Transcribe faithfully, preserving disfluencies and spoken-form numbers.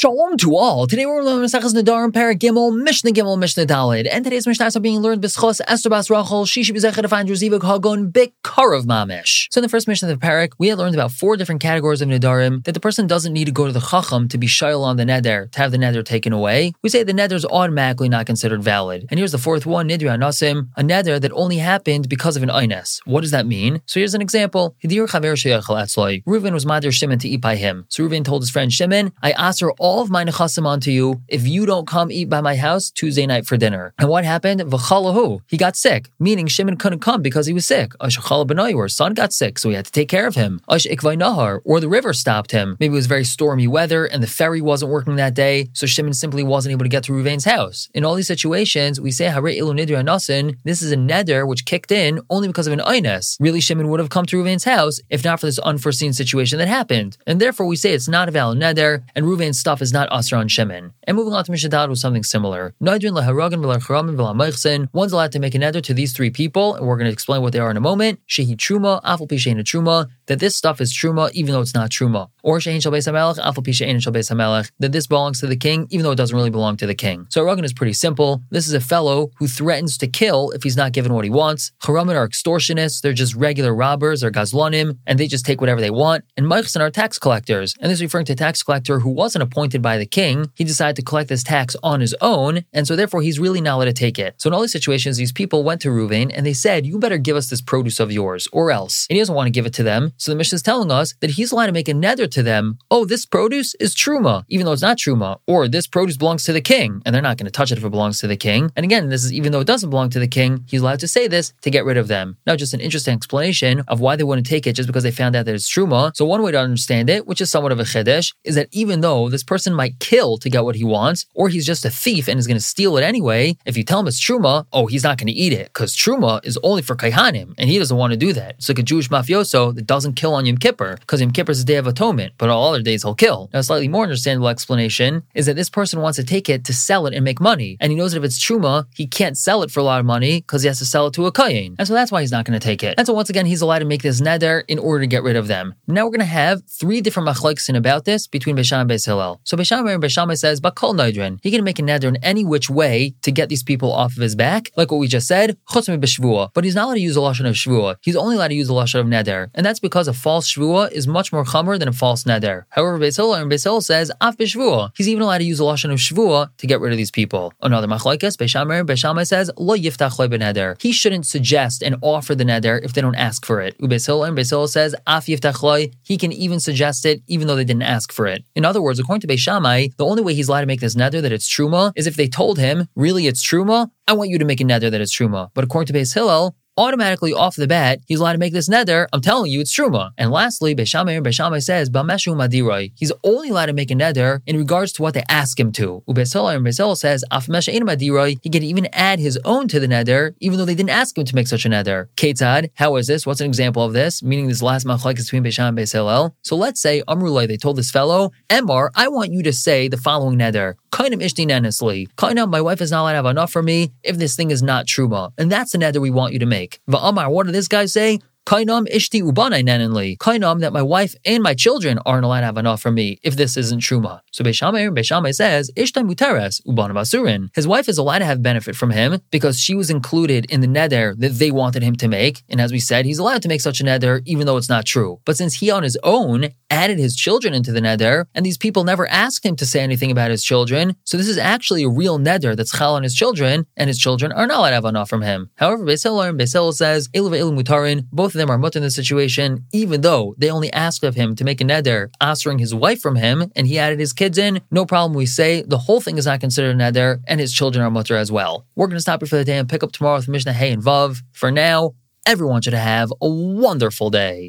Shalom to all. Today we're learning Maseches Nedarim, Perek Gimel, Mishnah Gimel, Mishnah Dalid, and today's Mishnahs are being learned b'schos Esther bas Rachel. She should be zecher to find Ruzivik Hagon Bikarav Mamish. So in the first Mishnah of the Perek, we had learned about four different categories of Nedarim that the person doesn't need to go to the Chacham to be shayl on the neder, to have the neder taken away. We say the neder is automatically not considered valid. And here's the fourth one, nidrei anasim, a neder that only happened because of an eines. What does that mean? So here's an example: Hidir chaver sheyachal atzloi. Reuven was madir Shimon to eat by him. So Reuven told his friend Shemin, I asr all of my nechassim onto you if you don't come eat by my house Tuesday night for dinner. And what happened? Vachalahu. He got sick, meaning Shemin couldn't come because he was sick. Ushala Benoy, or his son got sick, so we had to take care of him. Ash Ikvay Nahar, or the river stopped him. Maybe it was very stormy weather and the ferry wasn't working that day, so Shemin simply wasn't able to get to Reuven's house. In all these situations, we say Hare ilu nidrei anasin. This is a neder which kicked in only because of an eines. Really, Shemin would have come to Reuven's house if not for this unforeseen situation that happened. And therefore, we say it's not a valid neder, and Reuven's stuff is not Asran Shemin. And moving on to Mishadad with something similar. Noeidrin laharagan velarcharamin velamachsin. One's allowed to make a neder to these three people, and we're going to explain what they are in a moment. Shehi truma afal pisha ena truma, that this stuff is truma even though it's not truma. Or shehin shel beis hamelach afal pisha ena shel beis hamelach, that this belongs to the king even though it doesn't really belong to the king. So Arugin is pretty simple. This is a fellow who threatens to kill if he's not given what he wants. Haraman are extortionists. They're just regular robbers or gazlanim, and they just take whatever they want. And Machsin are tax collectors. And this is referring to a tax collector who wasn't appointed by the king. He decided to collect this tax on his own, and so therefore he's really not allowed to take it. So in all these situations, these people went to Reuven and they said, you better give us this produce of yours or else. And he doesn't want to give it to them. So the Mishnah is telling us that he's allowed to make a neder to them. Oh, this produce is truma, even though it's not truma. Or this produce belongs to the king, and they're not going to touch it if it belongs to the king. And again, this is even though it doesn't belong to the king, he's allowed to say this to get rid of them. Now, just an interesting explanation of why they wouldn't take it just because they found out that it's truma. So one way to understand it, which is somewhat of a chedesh, is that even though this person might kill to get what he wants, or he's just a thief and is going to steal it anyway, if you tell him it's truma, oh, he's not going to eat it, because truma is only for Kaihanim, and he doesn't want to do that. It's like a Jewish mafioso that doesn't kill on Yom Kippur, because Yom Kippur is the Day of Atonement, but all other days he'll kill. Now, a slightly more understandable explanation is that this person wants to take it to sell it and make money, and he knows that if it's truma, he can't sell it for a lot of money, because he has to sell it to a Kayin, and so that's why he's not going to take it. And so once again, he's allowed to make this neder in order to get rid of them. Now we're going to have three different machlokes about this between Beis Shammai and Beis Hillel. So Beis Shammai and Beis Shammai says, Bakol Noeidrin, he can make a neder in any which way to get these people off of his back, like what we just said, Chutz mi b'shvuah, but he's not allowed to use the Lashon of shvuah. He's only allowed to use the Lashon of neder, and that's because a false shvuah is much more chamer than a false neder. However, Beis Hillel and Beis Hillel says, Af b'shvuah, he's even allowed to use the Lashon of shvuah to get rid of these people. Another machlokes, Beis Shammai and Beis Shammai says, Lo yiftach lo b'neder, he shouldn't suggest and offer the neder if they don't ask for it. Beis Hillel and Beis Hillel says, Af yiftach lo, he can even suggest it even though they didn't ask for it. In other words, according to Beis Shammai, the only way he's allowed to make this neder that it's truma is if they told him, really it's truma, I want you to make a neder that it's truma. But according to Beis Hillel, automatically off the bat, he's allowed to make this neder, I'm telling you, it's truma. And lastly, Beis Shammai and Beis Shammai says, B'meshu madiroi, he's only allowed to make a neder in regards to what they ask him to. Beis Hillel and Beis Hillel says, Af meshu ein madiroi, he can even add his own to the neder, even though they didn't ask him to make such a neder. Ketzad, how is this? What's an example of this? Meaning this last machlokes is between Beis Shammai and Beis Hillel. So let's say, Amrulai, they told this fellow, Emar, I want you to say the following neder. Kaihanim ishti nenesli. Kaihanim, my wife is not allowed to have enough for me if this thing is not truma. And that's the neder we want you to make. Va'amar, what did this guy say? Kainam ishti ubanai nenenli. Kainam, that my wife and my children aren't allowed to have enough from me if this isn't truma. So Beis Shammai Beis Shammai says, ishtai muteres ubanim asurin. His wife is allowed to have benefit from him because she was included in the neder that they wanted him to make. And as we said, he's allowed to make such a neder even though it's not true. But since he on his own added his children into the neder, and these people never asked him to say anything about his children, so this is actually a real neder that's chal on his children, and his children are not allowed to have enough from him. However, Beis Hillel and Beis Hillel says, ilu ve'ilu mutarin, both of them are mutter in this situation, even though they only asked of him to make a neder, assuring his wife from him, and he added his kids in, no problem, we say, the whole thing is not considered a neder, and his children are mutter as well. We're going to stop here for the day and pick up tomorrow with Mishnah Hey and Vav. For now, everyone should have a wonderful day.